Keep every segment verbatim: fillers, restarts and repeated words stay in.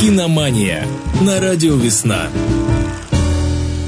«Киномания» на радио «Весна».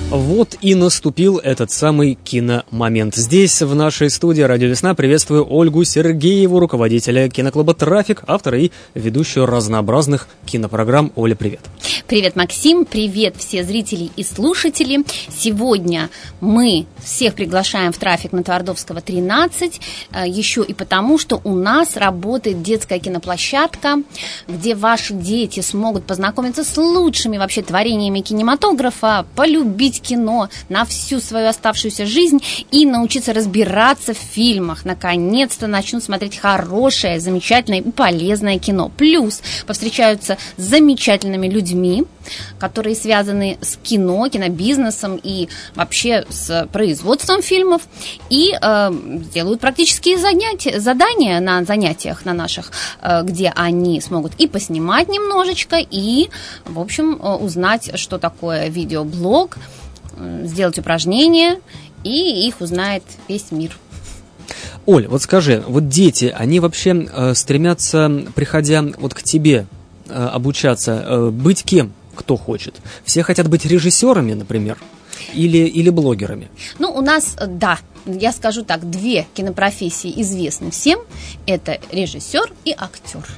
Вот и наступил этот самый киномомент. Здесь, в нашей студии «Радио Весна», приветствую Ольгу Сергееву, руководителя киноклуба «Трафик», автора и ведущую разнообразных кинопрограмм. Оля, привет. Привет, Максим. Привет, все зрители и слушатели. Сегодня мы всех приглашаем в «Трафик» на Твардовского, тринадцать, еще и потому, что у нас работает детская киноплощадка, где ваши дети смогут познакомиться с лучшими вообще творениями кинематографа, полюбить кино на всю свою оставшуюся жизнь и научиться разбираться в фильмах. Наконец-то начнут смотреть хорошее, замечательное и полезное кино. Плюс повстречаются с замечательными людьми, которые связаны с кино, кинобизнесом и вообще с производством фильмов, и э, делают практические занятия, задания на занятиях на наших, э, где они смогут и поснимать немножечко, и, в общем, э, узнать, что такое видеоблог, сделать упражнения, и их узнает весь мир. Оль, вот скажи, вот дети, они вообще э, стремятся, приходя вот к тебе э, обучаться, э, быть кем, кто хочет? Все хотят быть режиссерами, например, или, или блогерами? Ну, у нас, да, я скажу так, две кинопрофессии известны всем. Это режиссер и актер.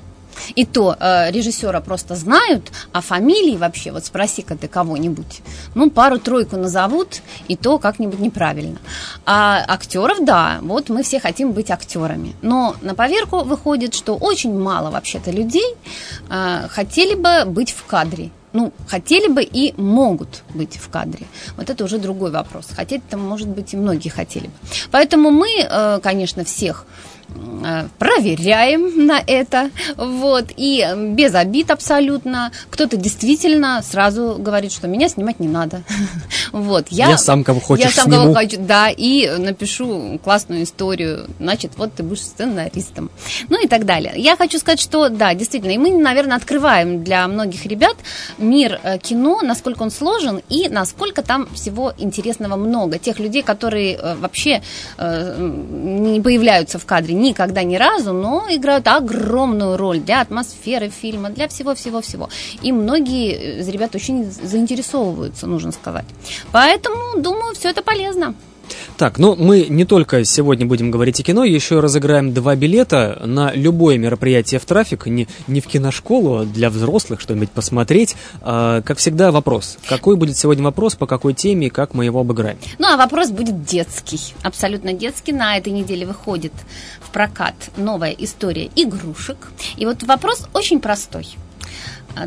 И то э, режиссера просто знают, а фамилии вообще, вот спроси-ка ты кого-нибудь, ну, пару-тройку назовут, и то как-нибудь неправильно. А актеров, да, вот мы все хотим быть актерами. Но на поверку выходит, что очень мало вообще-то людей э, хотели бы быть в кадре. Ну, хотели бы и могут быть в кадре. Вот это уже другой вопрос. Хотеть-то, может быть, и многие хотели бы. Поэтому мы, э, конечно, всех проверяем на это, вот, и без обид абсолютно. Кто-то действительно сразу говорит, что меня снимать не надо. Вот, я, я сам кого хочешь я сам сниму. Кого хочу, да, и напишу классную историю, значит, вот ты будешь сценаристом. Ну и так далее. Я хочу сказать, что да, действительно, и мы, наверное, открываем для многих ребят мир кино, насколько он сложен и насколько там всего интересного много. Тех людей, которые вообще не появляются в кадре никогда ни разу, но играют огромную роль для атмосферы фильма, для всего-всего-всего. И многие из ребят очень заинтересовываются, нужно сказать. Поэтому, думаю, все это полезно. Так, ну мы не только сегодня будем говорить о кино, еще разыграем два билета на любое мероприятие в «Трафик», не, не в киношколу, а для взрослых что-нибудь посмотреть. А, как всегда, вопрос. Какой будет сегодня вопрос, по какой теме и как мы его обыграем? Ну, а вопрос будет детский, абсолютно детский. На этой неделе выходит в прокат новая история игрушек. И вот вопрос очень простой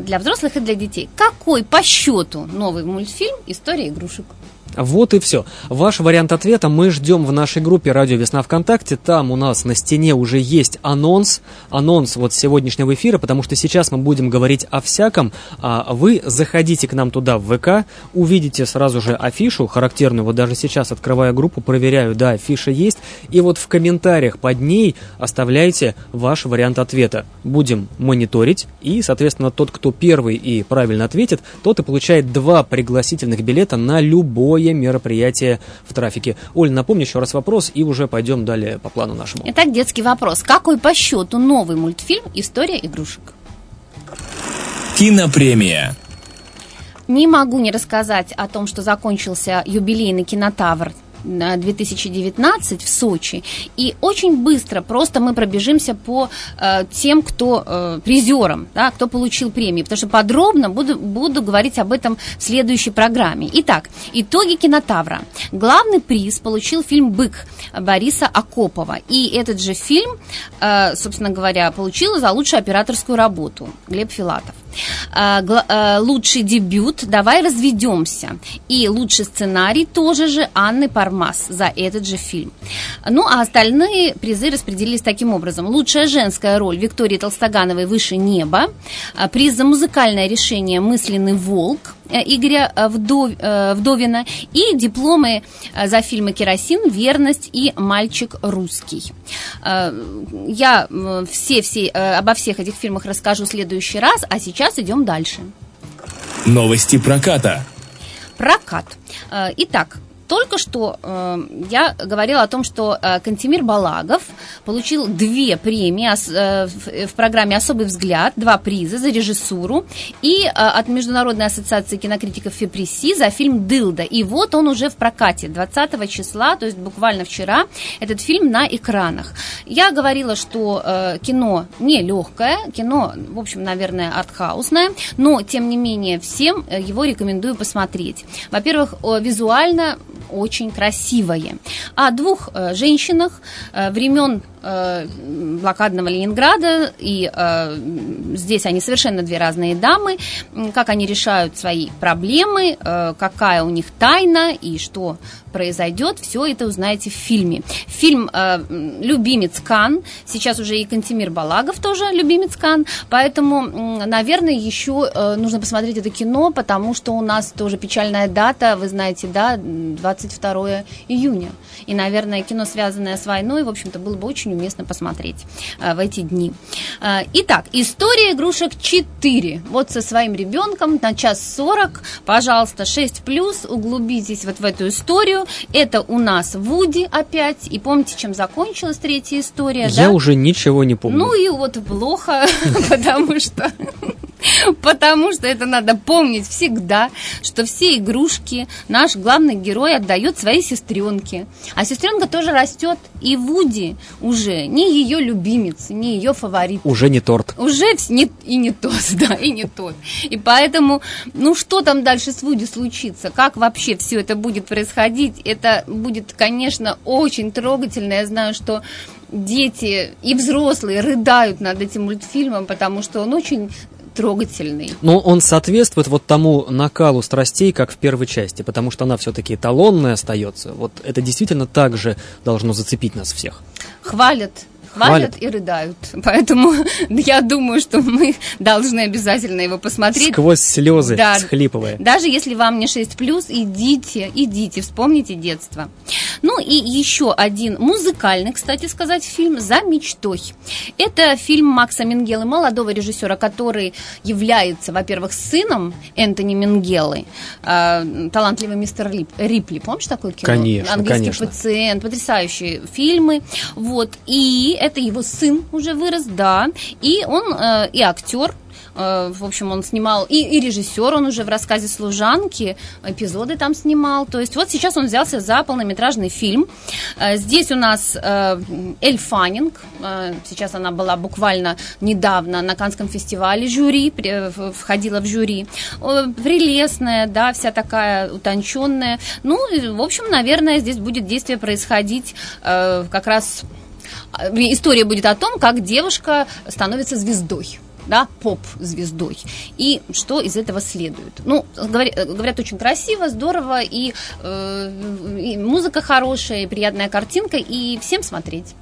для взрослых и для детей. Какой по счету новый мультфильм «История игрушек»? Вот и все. Ваш вариант ответа мы ждем в нашей группе «Радио Весна» ВКонтакте. Там у нас на стене уже есть анонс, анонс вот сегодняшнего эфира, потому что сейчас мы будем говорить о всяком. А вы заходите к нам туда в ВК, увидите сразу же афишу характерную. Вот даже сейчас открываю группу, проверяю, да, афиша есть. И вот в комментариях под ней оставляйте ваш вариант ответа. Будем мониторить, и, соответственно, тот, кто первый и правильно ответит, тот и получает два пригласительных билета на любой мероприятие в «Трафике». Оль, напомню еще раз вопрос, и уже пойдем далее по плану нашему. Итак, детский вопрос. Какой по счету новый мультфильм «История игрушек»? Кинопремия. Не могу не рассказать о том, что закончился юбилейный «Кинотавр» две тысячи девятнадцать в Сочи. И очень быстро просто мы пробежимся по э, тем, кто э, призером, да, кто получил премии, потому что подробно буду, буду говорить об этом в следующей программе. Итак, итоги «Кинотавра». Главный приз получил фильм «Бык» Бориса Акопова. И этот же фильм, э, собственно говоря, получил за лучшую операторскую работу Глеб Филатов. Лучший дебют «Давай разведемся» и лучший сценарий тоже же Анны Пармас за этот же фильм. Ну, а остальные призы распределились таким образом. Лучшая женская роль Виктории Толстогановой «Выше неба», приз за музыкальное решение «Мысленный волк» Игоря Вдовина и дипломы за фильмы «Керосин», «Верность» и «Мальчик русский». Я все, все, обо всех этих фильмах расскажу в следующий раз, а сейчас идем дальше. Новости проката. Прокат. Итак, только что э, я говорила о том, что э, Кантемир Балагов получил две премии ос, э, в, в программе «Особый взгляд», два приза за режиссуру и э, от Международной ассоциации кинокритиков Феприси за фильм «Дылда». И вот он уже в прокате двадцатого числа, то есть буквально вчера, этот фильм на экранах. Я говорила, что э, кино не легкое, кино, в общем, наверное, артхаусное, но, тем не менее, всем его рекомендую посмотреть. Во-первых, визуально очень красивое. О двух э, женщинах э, времен э, блокадного Ленинграда, и э, здесь они совершенно две разные дамы, как они решают свои проблемы, э, какая у них тайна и что произойдет, все это узнаете в фильме. Фильм э, любимец Канн, сейчас уже и Кантемир Балагов тоже любимец Канн, поэтому, э, наверное, еще э, нужно посмотреть это кино, потому что у нас тоже печальная дата, вы знаете, да, двадцать второго июня. И, наверное, кино, связанное с войной, в общем-то, было бы очень уместно посмотреть э, в эти дни. Э, итак, «История игрушек четыре». Вот со своим ребенком на час сорок, пожалуйста, шесть плюс, углубитесь вот в эту историю. Это у нас Вуди опять. И помните, чем закончилась третья история? Я да? уже ничего не помню. Ну и вот плохо, потому что... Потому что это надо помнить всегда, что все игрушки наш главный герой отдает своей сестренке. А сестренка тоже растет, и Вуди уже не ее любимец, не ее фаворит. Уже не торт. Уже не, и не тот, да, и не тот. И поэтому, ну что там дальше с Вуди случится, как вообще все это будет происходить, это будет, конечно, очень трогательно. Я знаю, что... дети и взрослые рыдают над этим мультфильмом, потому что он очень трогательный. Но он соответствует вот тому накалу страстей, как в первой части, потому что она все-таки эталонная остается. Вот это действительно так же должно зацепить нас всех. Хвалят. Хвалят, хвалят и рыдают. Поэтому я думаю, что мы должны обязательно его посмотреть. Сквозь слезы, да, схлипывая. Даже если вам не шесть плюс, идите, идите, вспомните детство. Ну и еще один музыкальный, кстати сказать, фильм «За мечтой». Это фильм Макса Мингеллы, молодого режиссера, который является, во-первых, сыном Энтони Мингеллы, э, талантливый мистер Лип, Рипли. Помнишь такое кино? Конечно, «Английский конечно. Пациент», потрясающие фильмы. Вот, и... это его сын уже вырос, да, и он э, и актер, э, в общем, он снимал, и, и режиссер, он уже в рассказе «Служанки» эпизоды там снимал, то есть вот сейчас он взялся за полнометражный фильм. Э, здесь у нас э, Эль Фанинг, э, сейчас она была буквально недавно на Каннском фестивале, жюри, при, входила в жюри, э, прелестная, да, вся такая утонченная, ну, и, в общем, наверное, здесь будет действие происходить э, как раз... История будет о том, как девушка становится звездой, да, поп-звездой, и что из этого следует. Ну, говорят, очень красиво, здорово, и, э, и музыка хорошая, и приятная картинка, и всем смотреть.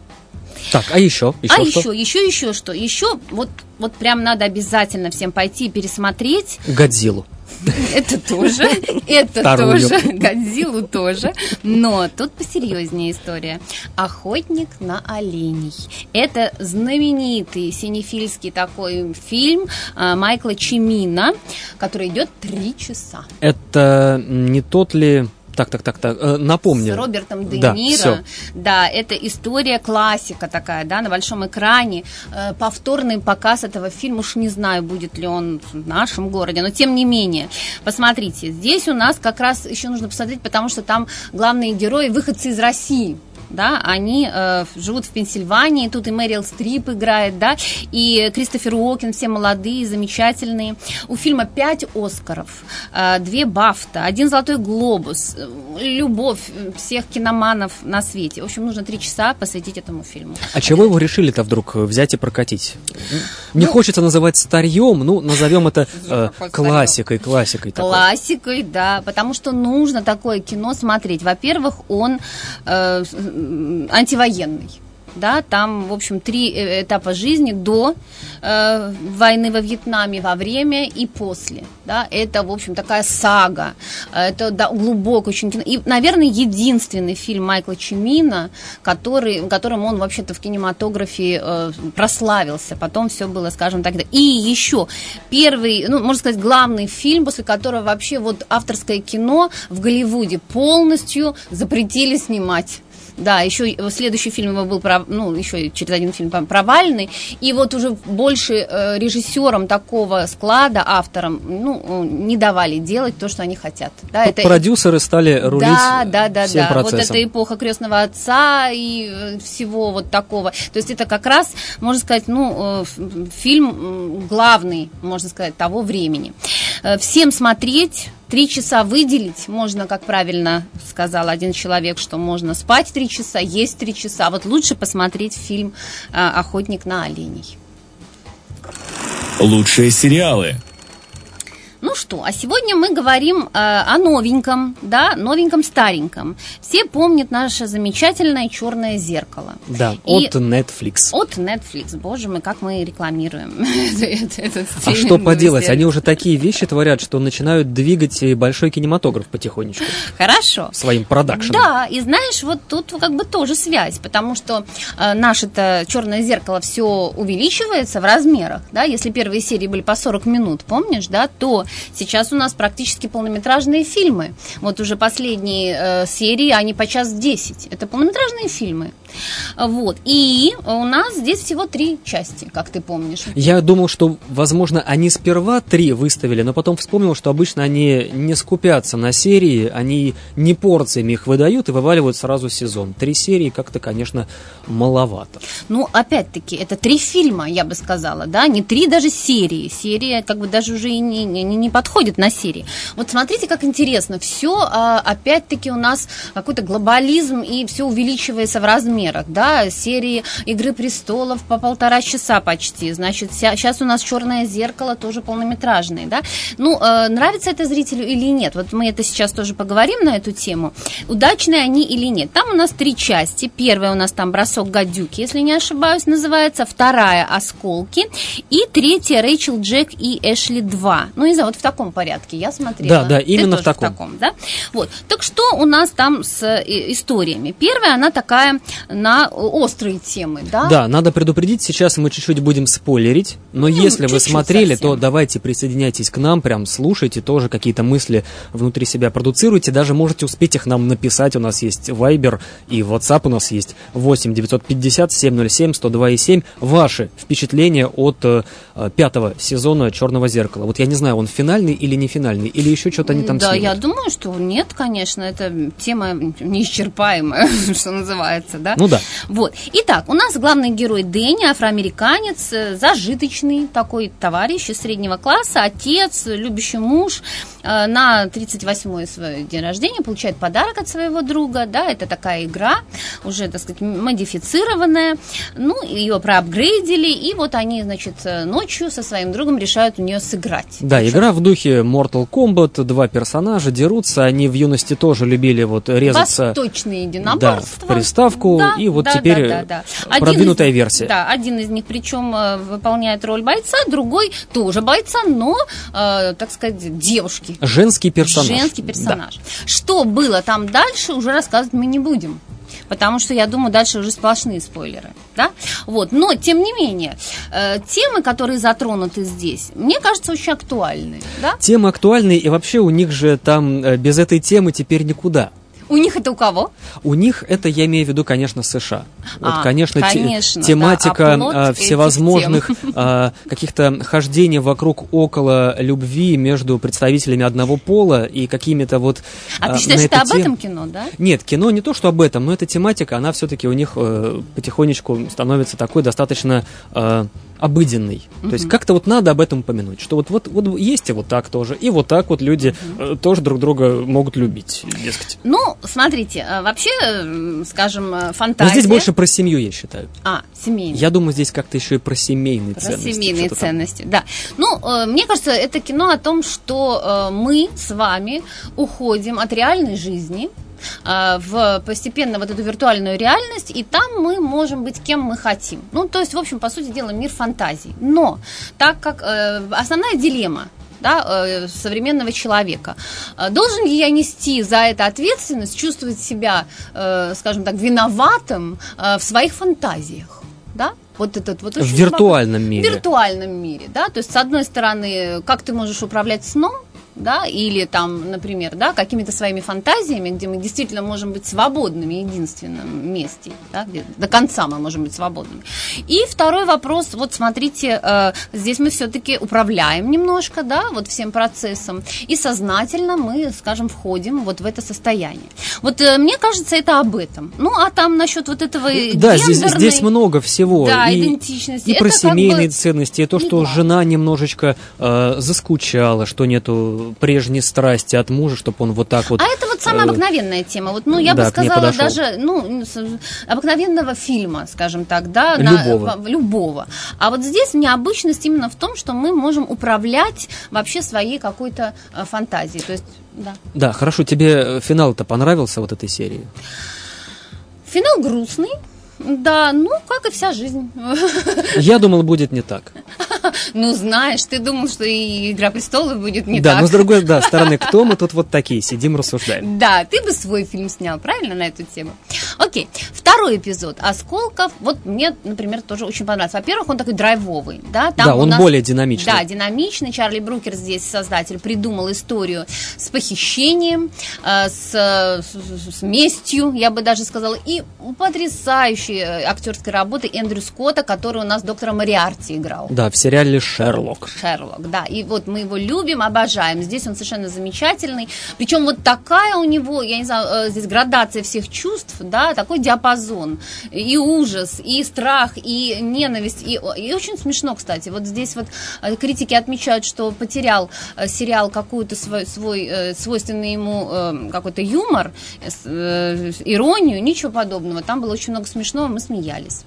Так, а еще? еще а что? еще, еще, еще что? Еще вот, вот прям надо обязательно всем пойти и пересмотреть. «Годзиллу». Это тоже, это Вторую. тоже, «Годзиллу» тоже, но тут посерьезнее история. «Охотник на оленей». Это знаменитый синефильский такой фильм Майкла Чимино, который идет три часа. Это не тот ли... Так, так, так, так, напомню. С Робертом Де Ниро. Да, да, это история, классика такая, да, на большом экране. Повторный показ этого фильма, уж не знаю, будет ли он в нашем городе, но тем не менее. Посмотрите, здесь у нас как раз еще нужно посмотреть, потому что там главные герои выходцы из России. Да, они э, живут в Пенсильвании, тут и Мэрил Стрип играет, да, и Кристофер Уокин, все молодые, замечательные. У фильма пять Оскаров, э, две Бафта, один Золотой Глобус, э, любовь всех киноманов на свете. В общем, нужно три часа посвятить этому фильму. А чего его решили-то вдруг взять и прокатить? Не ну, хочется называть старьем, ну, назовем это э, классикой, классикой. Классикой, такой. Да, потому что нужно такое кино смотреть. Во-первых, он... Э, антивоенный. Да, там, в общем, три этапа жизни: до э, войны во Вьетнаме, во время и после. Да, это, в общем, такая сага. Это да, глубокий очень кино. И, наверное, единственный фильм Майкла Чимино, который, которым он вообще-то в кинематографе э, прославился. Потом все было, скажем так. И еще первый, ну, можно сказать, главный фильм, после которого вообще вот авторское кино в Голливуде полностью запретили снимать. Да, еще следующий фильм его был, ну, еще через один фильм провальный, и вот уже больше режиссерам такого склада, авторам, ну, не давали делать то, что они хотят. Да, это... Продюсеры стали рулить да, да, да, всем да. процессом. Вот эта эпоха «Крестного отца» и всего вот такого. То есть это как раз, можно сказать, ну, фильм главный, можно сказать, того времени. Всем смотреть... Три часа выделить можно, как правильно сказал один человек, что можно спать три часа, есть три часа. Вот лучше посмотреть фильм «Охотник на оленей». Лучшие сериалы. Ну что, а сегодня мы говорим э, о новеньком, да, новеньком, стареньком. Все помнят наше замечательное «Черное зеркало». Да, и от Netflix. От Netflix, боже мой, как мы рекламируем этот А что поделать, они уже такие вещи творят, что начинают двигать большой кинематограф потихонечку. Хорошо. Своим продакшеном. Да, и знаешь, вот тут как бы тоже связь, потому что э, наше-то «Черное зеркало» все увеличивается в размерах, да, если первые серии были по сорок минут, помнишь, да, то... Сейчас у нас практически полнометражные фильмы. Вот уже последние э, серии, они по час десять. Это полнометражные фильмы. Вот. И у нас здесь всего три части, как ты помнишь. Я думал, что, возможно, они сперва три выставили, но потом вспомнил, что обычно они не скупятся на серии, они не порциями их выдают и вываливают сразу сезон. Три серии как-то, конечно, маловато. Ну, опять-таки, это три фильма, я бы сказала, да, не три даже серии. Серия как бы даже уже и не, не, не подходит на серии. Вот смотрите, как интересно, все, опять-таки, у нас какой-то глобализм, и все увеличивается в размере. Да, серии «Игры престолов» по полтора часа почти. Значит, сейчас у нас «Черное зеркало» тоже полнометражное, да? Ну, э, нравится это зрителю или нет? Вот мы это сейчас тоже поговорим на эту тему. Удачные они или нет? Там у нас три части. Первая у нас там «Бросок гадюки», если не ошибаюсь, называется. Вторая «Осколки». И третья «Рэйчел, Джек и Эшли два». Ну, не знаю, вот в таком порядке я смотрела. Да, да, именно в таком. в таком. Да? Вот. Так что у нас там с историями? Первая, она такая... на острые темы, да? Да, надо предупредить, сейчас мы чуть-чуть будем спойлерить, но ну, если вы смотрели, совсем. То давайте присоединяйтесь к нам, прям слушайте, тоже какие-то мысли внутри себя продуцируйте, даже можете успеть их нам написать, у нас есть Viber и WhatsApp у нас есть восемь девятьсот пятьдесят семь ноль семь сто два и семь, ваши впечатления от э, пятого сезона «Черного зеркала». Вот я не знаю, он финальный или не финальный, или еще что-то они там да, снимут? Да, я думаю, что нет, конечно, это тема неисчерпаемая, что называется, да? Ну да. Вот. Итак, у нас главный герой Дэнни, афроамериканец, зажиточный такой товарищ из среднего класса, отец, любящий муж, на тридцать восьмой свой день рождения получает подарок от своего друга, да, это такая игра, уже, так сказать, модифицированная, ну, ее проапгрейдили, и вот они, значит, ночью со своим другом решают у нее сыграть. Да, Хорошо? игра в духе Mortal Kombat, два персонажа дерутся, они в юности тоже любили вот резаться. Восточные единоборства. Да, в приставку. Да, и вот да, теперь да, да, да. продвинутая из, версия. Да, один из них, причем, выполняет роль бойца, другой тоже бойца, но, э, так сказать, девушки. Женский персонаж. Женский персонаж. Да. Что было там дальше, уже рассказывать мы не будем. Потому что, я думаю, дальше уже сплошные спойлеры, да? Вот. Но, тем не менее, э, темы, которые затронуты здесь, мне кажется, очень актуальны, да? Темы актуальны, и вообще у них же там э, без этой темы теперь никуда. У них это у кого? У них это, я имею в виду, конечно, США. А, вот, конечно, конечно те, тематика да, всевозможных а, каких-то хождений вокруг около любви между представителями одного пола и какими-то вот... А, а ты считаешь, это об тем... этом кино, да? Нет, кино не то, что об этом, но эта тематика, она все-таки у них э, потихонечку становится такой достаточно... Э, обыденный. Mm-hmm. То есть как-то вот надо об этом упомянуть, что вот, вот, вот есть и вот так тоже, и вот так вот люди mm-hmm. тоже друг друга могут любить, дескать. Ну, смотрите, вообще, скажем, фантазия... Но здесь больше про семью, я считаю. А, семейные. Я думаю, здесь как-то еще и про семейные про ценности. Про семейные ценности, там. Да. Ну, мне кажется, это кино о том, что мы с вами уходим от реальной жизни, в постепенно вот эту виртуальную реальность, и там мы можем быть кем мы хотим. Ну, то есть, в общем, по сути дела, мир фантазий. Но так как основная дилемма, да, современного человека. Должен ли я нести за это ответственность, чувствовать себя, скажем так, виноватым в своих фантазиях, да? Вот этот, вот в виртуальном мире. В виртуальном мире, да, то есть с одной стороны, как ты можешь управлять сном, да, или там, например, да, какими-то своими фантазиями, где мы действительно можем быть свободными, единственном месте, да, где до конца мы можем быть свободными. И второй вопрос, вот смотрите, э, здесь мы все-таки управляем немножко, да, вот всем процессом, и сознательно мы, скажем, входим вот в это состояние. Вот э, мне кажется, это об этом. Ну, а там насчет вот этого да, гендерной... Здесь, здесь много всего. Да, и, идентичности. И про семейные как бы... ценности, и то, что и жена немножечко э, заскучала, что нету прежней страсти от мужа, чтобы он вот так вот... А это вот самая обыкновенная тема. Вот, ну, я да, бы сказала, даже ну, обыкновенного фильма, скажем так, да, любого. На, любого. А вот здесь необычность именно в том, что мы можем управлять вообще своей какой-то фантазией. То есть, да. Да, хорошо. Тебе финал-то понравился вот этой серии? Финал грустный. Да, ну, как и вся жизнь. Я думал, будет не так. Ну, знаешь, ты думал, что и «Игра престолов» будет не да, так. Да, но с другой да, стороны, кто мы тут вот такие, сидим, рассуждаем. Да, ты бы свой фильм снял, правильно, на эту тему? Окей, второй эпизод «Осколков». Вот мне, например, тоже очень понравился. Во-первых, он такой драйвовый. Да, там да он нас... более динамичный. Да, динамичный. Чарли Брукер здесь, создатель, придумал историю с похищением, с, с местью, я бы даже сказала, и потрясающе актерской работы Эндрю Скотта, который у нас доктора Мориарти играл. Да, в сериале «Шерлок». «Шерлок», да. И вот мы его любим, обожаем. Здесь он совершенно замечательный. Причем вот такая у него, я не знаю, здесь градация всех чувств, да, такой диапазон. И ужас, и страх, и ненависть. И, и очень смешно, кстати. Вот здесь вот критики отмечают, что потерял сериал какую-то свой, свой свойственный ему какой-то юмор, иронию, ничего подобного. Там было очень много смешного. Мы смеялись.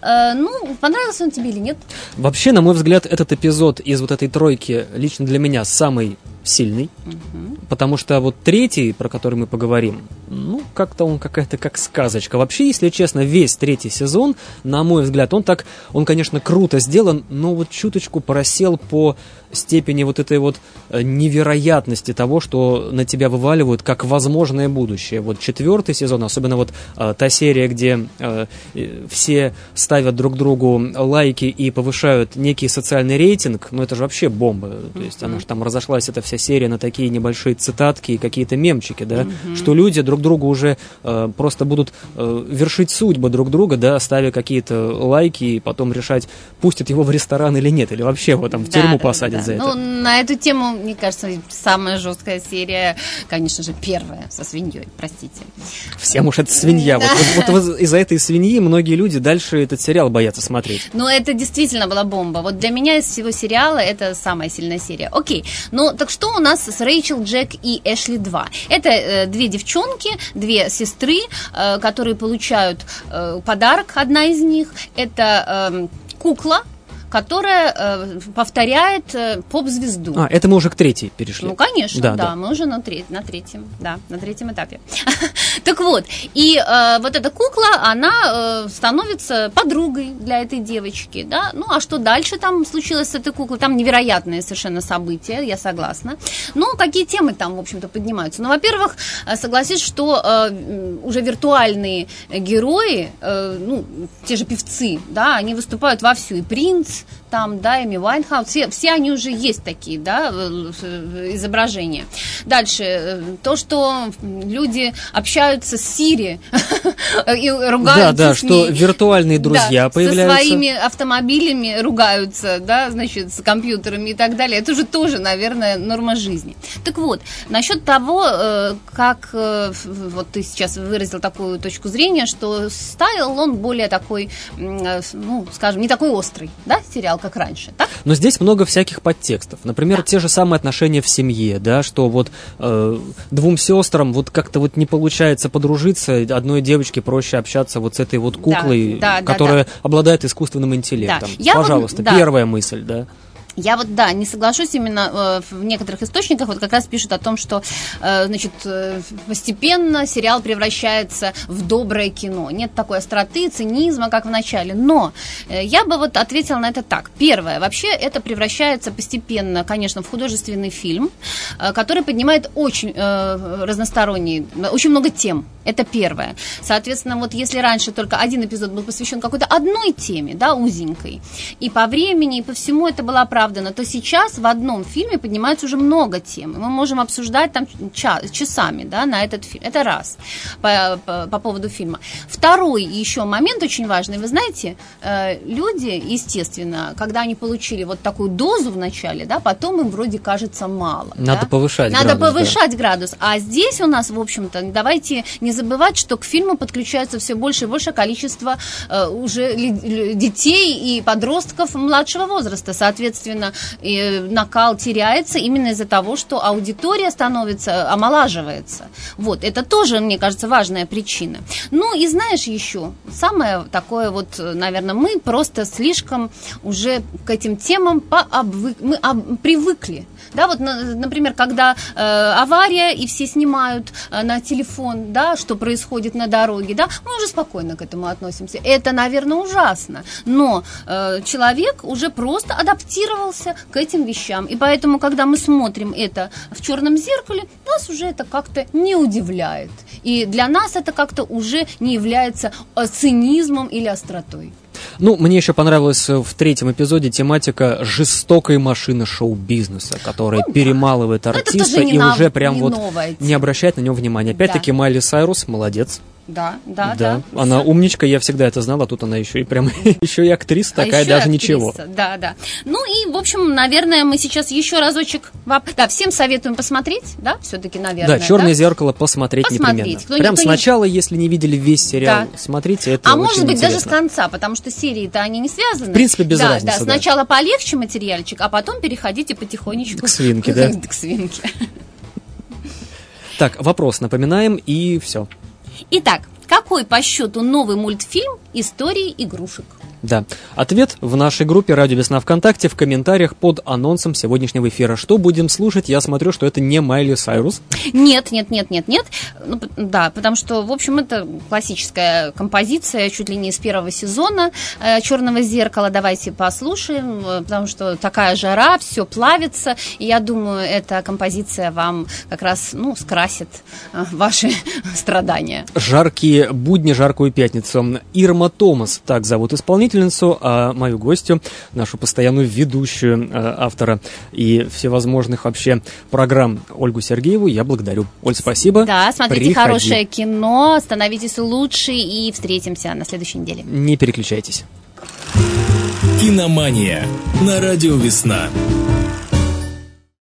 Ну, понравился он тебе или нет? Вообще, на мой взгляд, этот эпизод из вот этой тройки лично для меня самый сильный, угу. Потому что вот третий, про который мы поговорим, ну, как-то он какая-то как сказочка. Вообще, если честно, весь третий сезон, на мой взгляд, он так, он, конечно, круто сделан, но вот чуточку просел по степени вот этой вот невероятности того, что на тебя вываливают как возможное будущее. Вот четвертый сезон, особенно вот э, та серия, где э, все ставят друг другу лайки и повышают некий социальный рейтинг, ну это же вообще бомба. То есть mm-hmm. она же там разошлась, эта вся серия, на такие небольшие цитатки и какие-то мемчики, да, mm-hmm. что люди друг другу уже э, просто будут э, вершить судьбы друг друга, да, ставя какие-то лайки и потом решать, пустят его в ресторан или нет, или вообще его там в тюрьму да, посадят. Да. Ну, на эту тему, мне кажется, самая жесткая серия, конечно же, первая со свиньей, простите. Всем уж это свинья. Да. Вот, вот, вот из-за этой свиньи многие люди дальше этот сериал боятся смотреть. Ну, это действительно была бомба. Вот для меня из всего сериала это самая сильная серия. Окей, ну так что у нас с Рэйчел, Джек и Эшли два? Это э, две девчонки, две сестры, э, которые получают э, подарок. Одна из них это э, кукла, которая э, повторяет э, поп-звезду. А, это мы уже к третьей перешли. Ну, конечно, да, да, да. Мы уже на, треть, на третьем, да, на третьем этапе. Так вот, и э, вот эта кукла, она э, становится подругой для этой девочки, да, ну, а что дальше там случилось с этой куклой? Там невероятные совершенно события, я согласна. Ну, какие темы там, в общем-то, поднимаются? Ну, во-первых, согласись, что э, уже виртуальные герои, э, ну, те же певцы, да, они выступают вовсю, и принц, там, да, Эми Вайнхаус, все, все они уже есть такие, да, изображения. Дальше, то, что люди общаются с Сири и ругаются, да, да, с ней. Да, что виртуальные друзья да, появляются. Со своими автомобилями ругаются, да, значит, с компьютерами и так далее. Это же тоже, наверное, норма жизни. Так вот, насчет того, как, вот ты сейчас выразил такую точку зрения, что стайл, он более такой, ну, скажем, не такой острый, да, сериал, как раньше, так? Но здесь много всяких подтекстов. Например, да. те же самые отношения в семье, да, что вот э, двум сестрам вот как-то вот не получается подружиться, одной девочке проще общаться вот с этой вот куклой, да, да, которая да, да. обладает искусственным интеллектом. Да. Пожалуйста, вот, да. первая мысль, да. Я вот, да, не соглашусь, именно в некоторых источниках вот как раз пишут о том, что, значит, постепенно сериал превращается в доброе кино. Нет такой остроты, цинизма, как в начале. Но я бы вот ответила на это так. Первое, вообще это превращается постепенно, конечно, в художественный фильм, который поднимает очень разносторонние, очень много тем. Это первое. Соответственно, вот если раньше только один эпизод был посвящен какой-то одной теме, да, узенькой, и по времени, и по всему это была правда, то сейчас в одном фильме поднимается уже много тем. Мы можем обсуждать там час, часами, да, на этот фильм. Это раз по, по, по поводу фильма. Второй еще момент очень важный. Вы знаете, э, люди, естественно, когда они получили вот такую дозу в начале, да, потом им вроде кажется мало. Надо да? повышать Надо градус. Надо повышать да. градус. А здесь у нас, в общем-то, давайте не забывать, что к фильму подключается все больше и больше количество э, уже ли, детей и подростков младшего возраста. Соответственно, и накал теряется именно из-за того, что аудитория становится, омолаживается. Вот, это тоже, мне кажется, важная причина. Ну и знаешь еще, самое такое вот, наверное, мы просто слишком уже к этим темам пообвы... мы об... привыкли. Да, вот, например, когда э, авария, и все снимают э, на телефон, да, что происходит на дороге, да, мы уже спокойно к этому относимся. Это, наверное, ужасно, но э, человек уже просто адаптировал к этим вещам. И поэтому, когда мы смотрим это в «Черном зеркале», нас уже это как-то не удивляет. И для нас это как-то уже не является цинизмом или остротой. Ну, мне еще понравилась в третьем эпизоде тематика жестокой машины шоу-бизнеса, которая ну, перемалывает артиста и нав... уже прям не вот не обращает на него внимания. Опять-таки, да. Майли Сайрус, молодец. Да, да, да, да. Она умничка, я всегда это знала, а тут она еще и прям еще и актриса такая, а даже актриса, ничего. Да, да. Ну и, в общем, наверное, мы сейчас еще разочек... Да, всем советуем посмотреть, да, все-таки, наверное. Да, «Черное да? зеркало» посмотреть, посмотреть непременно. Прям сначала, не... если не видели весь сериал, да. смотрите, это а очень может быть, интересно. Даже с конца, потому что серии-то они не связаны. В принципе, без да, разницы. Да, да, сначала полегче материальчик, а потом переходите потихонечку... К свинке, да? К свинке. Так, вопрос напоминаем, и все. Итак, какой по счету новый мультфильм «Истории игрушек»? Да. Ответ в нашей группе «Радио Весна ВКонтакте» в комментариях под анонсом сегодняшнего эфира. Что будем слушать? Я смотрю, что это не Майли Сайрус. Нет, нет, нет, нет, нет. Ну, да, потому что, в общем, это классическая композиция, чуть ли не из первого сезона э, «Черного зеркала». Давайте послушаем, э, потому что такая жара, все плавится. И я думаю, эта композиция вам как раз, ну, скрасит э, ваши страдания. Жаркие будни, жаркую пятницу. Ирма Томас, так зовут исполнитель. А мою гостью, нашу постоянную ведущую, автора и всевозможных вообще программ Ольгу Сергееву, я благодарю. Оль, спасибо. Да, смотрите Приходи. Хорошее кино, становитесь лучше и встретимся на следующей неделе. Не переключайтесь. Киномания на радио Весна.